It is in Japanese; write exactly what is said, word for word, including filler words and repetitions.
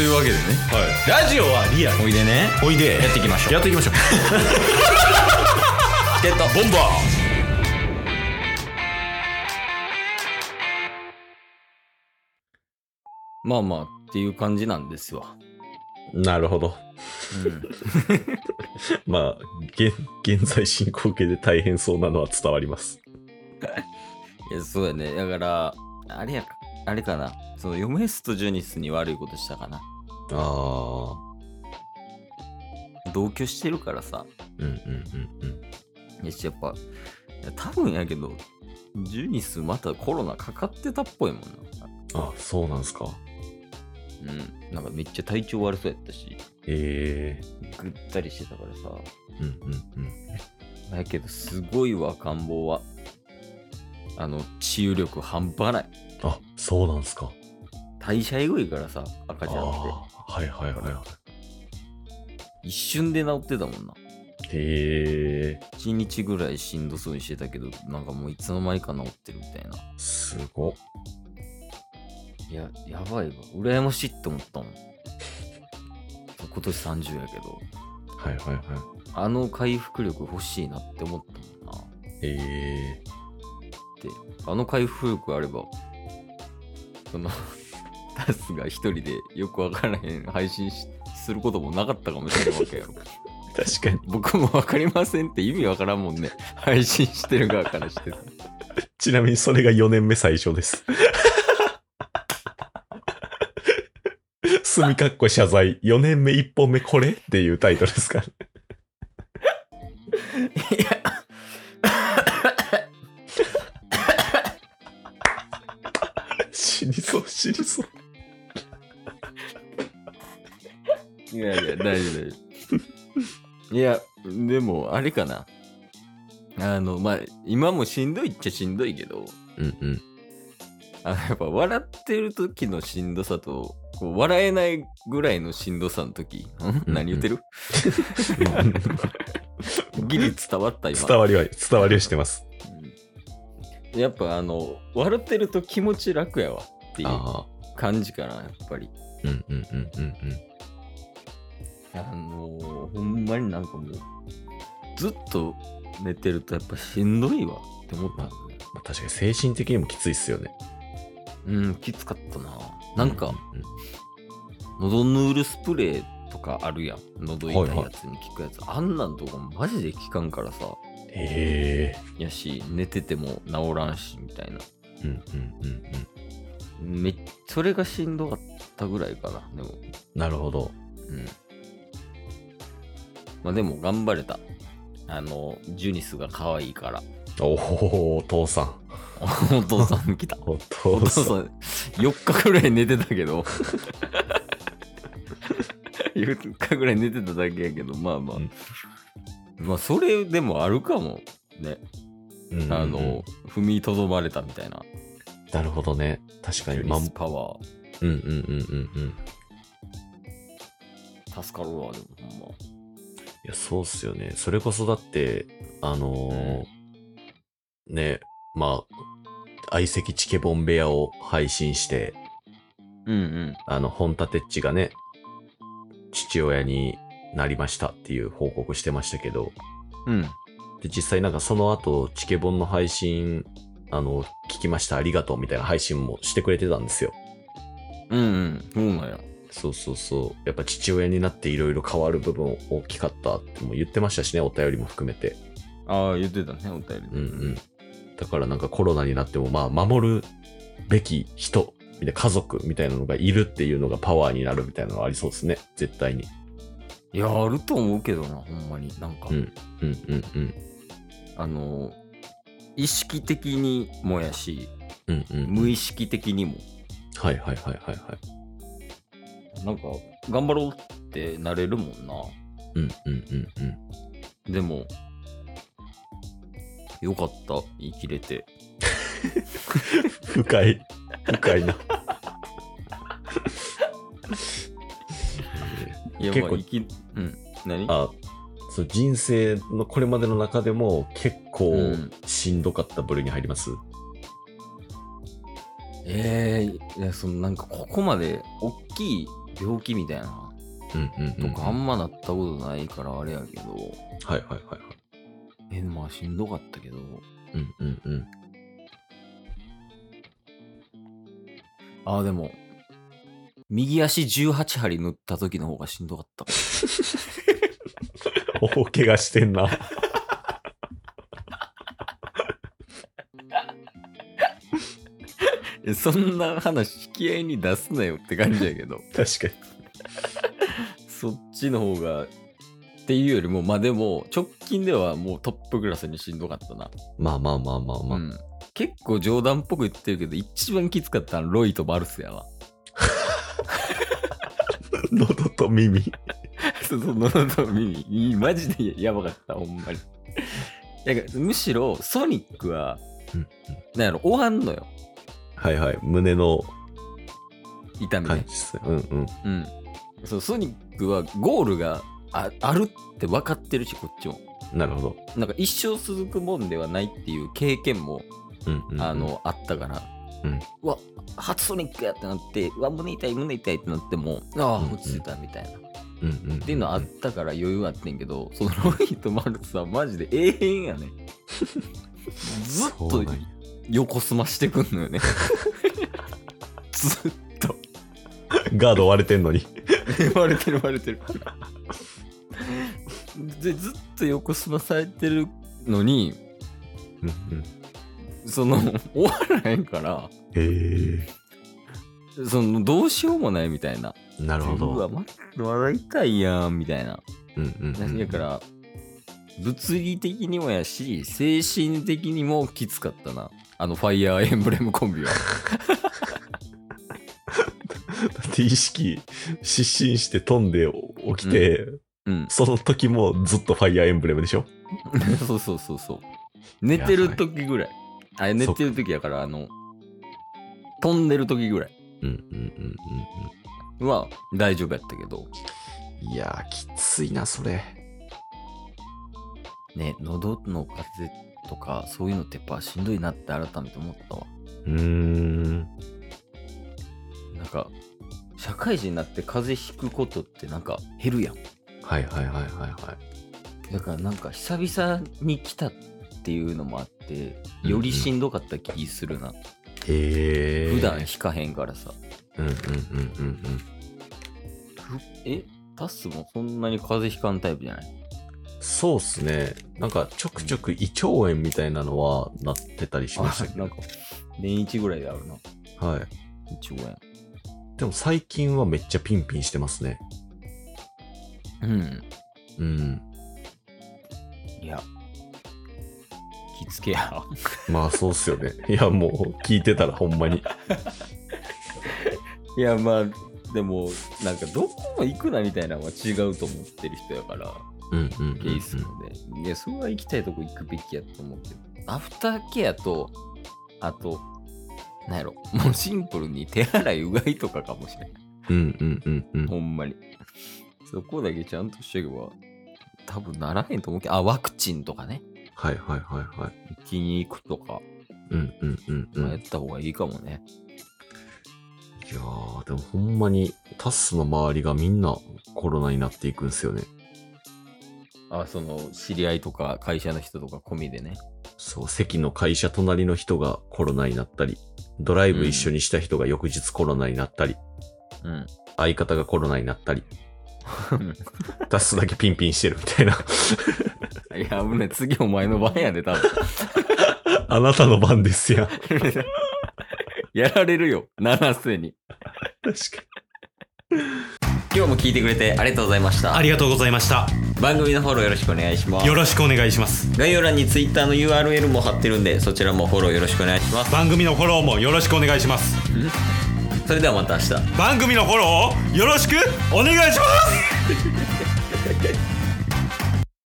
というわけでね、はい、ラジオはリアルおいでね、おいでやっていきましょう、やっていきましょうチケットボンバー。まあまあっていう感じなんですわ。なるほど、うん、まあ 現, 現在進行形で大変そうなのは伝わりますいやそうだね。だからあれやあれかな、そのヨメスとジュニスに悪いことしたかな。ああ、同居してるからさ、うんうんうんうん、いややっぱ多分やけどジュニスまたコロナかかってたっぽいもんな。あ、そうなんすか。うん、なんかめっちゃ体調悪そうやったし、えー、ぐったりしてたからさ、うんうんうん。だけどすごい若ん坊はあの治癒力半端ない。あ、そうなんすか。代謝エグいからさ、赤ちゃんって。はいはいはいはい。一瞬で治ってたもんな。へえ。一日ぐらいしんどそうにしてたけど、なんかもういつの間にか治ってるみたいな。すごっ。いや、やばいわ。羨ましいって思ったもん。今年さんじゅうやけど。はいはいはい。あの回復力欲しいなって思ったもんな。へえー。で、あの回復力あれば、その、タスが一人でよくわからへん配信することもなかったかもしれないわけやろ。確かに。僕もわかりませんって意味わからんもんね。配信してる側からしてた。ちなみにそれがよねんめ最初です。隅かっこ謝罪よねんめいっぽんめこれっていうタイトルですからねいや死にそう死にそういやいや大丈夫いやでもあれかな、あのまあ今もしんどいっちゃしんどいけど、うんうん、あのやっぱ笑ってる時のしんどさとこう笑えないぐらいのしんどさの時、ん、うんうん、何言ってるギリ伝わった。今伝わりは伝わりはしてますやっぱあの笑ってると気持ち楽やわっていう感じかなやっぱり。うんうんうんうんうん、あのほんまになんかもうずっと寝てるとやっぱしんどいわって思ったんだよね。確かに精神的にもきついっすよね。うん、きつかったな。なんか、うんうん、喉ヌールスプレーとかあるやん。喉痛いやつに効くやつ、はいはい。あんなんとかマジで効かんからさ。へえ。やし、寝てても治らんし、みたいな。うんうんうんうん。めそれがしんどかったぐらいかな、でも。なるほど。うん。まあでも、頑張れた。あの、ジュニスが可愛いから。おお、お父さん。お父さん来た。お父さん。さんよっかぐらい寝てたけど。よっかぐらい寝てただけやけど、まあまあ。うん、まあ、それでもあるかもね。うんうん、あの、踏みとどまれたみたいな。なるほどね。確かに。マンパワー。うんうんうんうんうん。助かるわ、でもほんま。いや、そうっすよね。それこそだって、あのー、ね、まあ相席チケボン部屋を配信して、うんうん、あの本立てっちがね父親になりましたっていう報告してましたけど、うん、で実際なんかその後チケボンの配信あの聞きましたありがとうみたいな配信もしてくれてたんですよ。うんうん、そうなんや。そうそうそう。やっぱ父親になっていろいろ変わる部分大きかったっても言ってましたしね、お便りも含めて。ああ言ってたね、お便り。うんうん。だからなんかコロナになってもまあ守るべき人みたいな家族みたいなのがいるっていうのがパワーになるみたいなのがありそうですね、絶対に。いやあると思うけどな、ほんまになんか、うん、うんうんうんあの意識的にもやし、うんうんうん、無意識的にもはいはいはいはいはいなんか頑張ろうってなれるもんな。うんうんうんうんでもよかった、生きれて深い、深いないや結構、まあ、生き、うん、何？あ、そう、人生のこれまでの中でも結構しんどかった部類に入ります？うん、えー、いやそのなんかここまで大きい病気みたいな、うんうんうんうん、とかあんまなったことないからあれやけど、はいはいはいはい、えまあしんどかったけど、うんうんうん、ああでも右足じゅうはちはり塗った時の方がしんどかった。大怪我してんな。そんな話引き合いに出すなよって感じやけど。確かに。そっちの方がっていうよりもまあでも直近ではもうトップクラスにしんどかったな。まあまあまあまあまあ。うん、結構冗談っぽく言ってるけど一番きつかったのはロイとバルスやわ。喉と耳そうそう喉と耳マジでやばかったほんまに。だからむしろソニックは、うんうん、なんやろ終わんのよ。はいはい胸の痛みね。うんうんうん。そうソニックはゴールが あ, あるって分かってるしこっちも。なるほど。なんか一生続くもんではないっていう経験も、うんうんうん、あのあったから。うん、うわ初ソニックやってなってうわ胸痛い胸痛いってなってもああ落ちてたみたいな、うんうんうんうん、っていうのあったから余裕あってんけどそのロイとマルツさんマジで永遠やねずっと横すましてくんのよねずっとガード割れてんのに割れてる割れてるでずっと横すまされてるのにうんうんその終わらへんから、えー、そのどうしようもないみたいな。なるほど。うわまだ痛いやんみたいな。うんうんうん、だから物理的にもやし精神的にもきつかったなあのファイヤーエンブレムコンビは。だって意識失神して飛んで起きて、うんうん、その時もずっとファイヤーエンブレムでしょ。そうそうそうそう。寝てる時ぐらい。あれ寝てる時やからあの飛んでる時ぐらいは大丈夫やったけどいやーきついなそれね喉の風邪とかそういうのってやっぱしんどいなって改めて思ったわうーんなんか社会人になって風邪ひくことってなんか減るやんはいはいはいはいはいだからなんか久々に来たっていうのもあってよりしんどかった気するな、うんうん、へー普段引かへんからさうんうんうんうんうんえタスもそんなに風邪ひかんタイプじゃないそうっすねなんかちょくちょく胃腸炎みたいなのはなってたりしましたけど、うん、なんか年一ぐらいであるなはい胃腸炎でも最近はめっちゃピンピンしてますねうんうんいや気つけやまあそうっすよねいやもう聞いてたらほんまにいやまあでもなんかどこも行くなみたいなのは違うと思ってる人やからうんうんうん、うん、ケースなのでいやそれは行きたいとこ行くべきやと思うけどアフターケアとあとなんやろもうシンプルに手洗いうがいとかかもしれないうんうんうんうんほんまにそこだけちゃんとしていけば多分ならへんと思うけどあワクチンとかねはいはいはいはい気に行くとかうんうんうん、うんまあ、やった方がいいかもねいやーでもほんまにタスの周りがみんなコロナになっていくんすよねあその知り合いとか会社の人とか込みでねそう席の会社隣の人がコロナになったりドライブ一緒にした人が翌日コロナになったり、うん、相方がコロナになったりタスだけピンピンしてるみたいないや危ない次お前の番やで多分あなたの番ですややられるよななせいに確かに今日も聞いてくれてありがとうございましたありがとうございました番組のフォローよろしくお願いしますよろしくお願いします概要欄に Twitter の ユーアールエル も貼ってるんでそちらもフォローよろしくお願いします番組のフォローもよろしくお願いしますんそれではまた明日番組のフォローをよろしくお願いします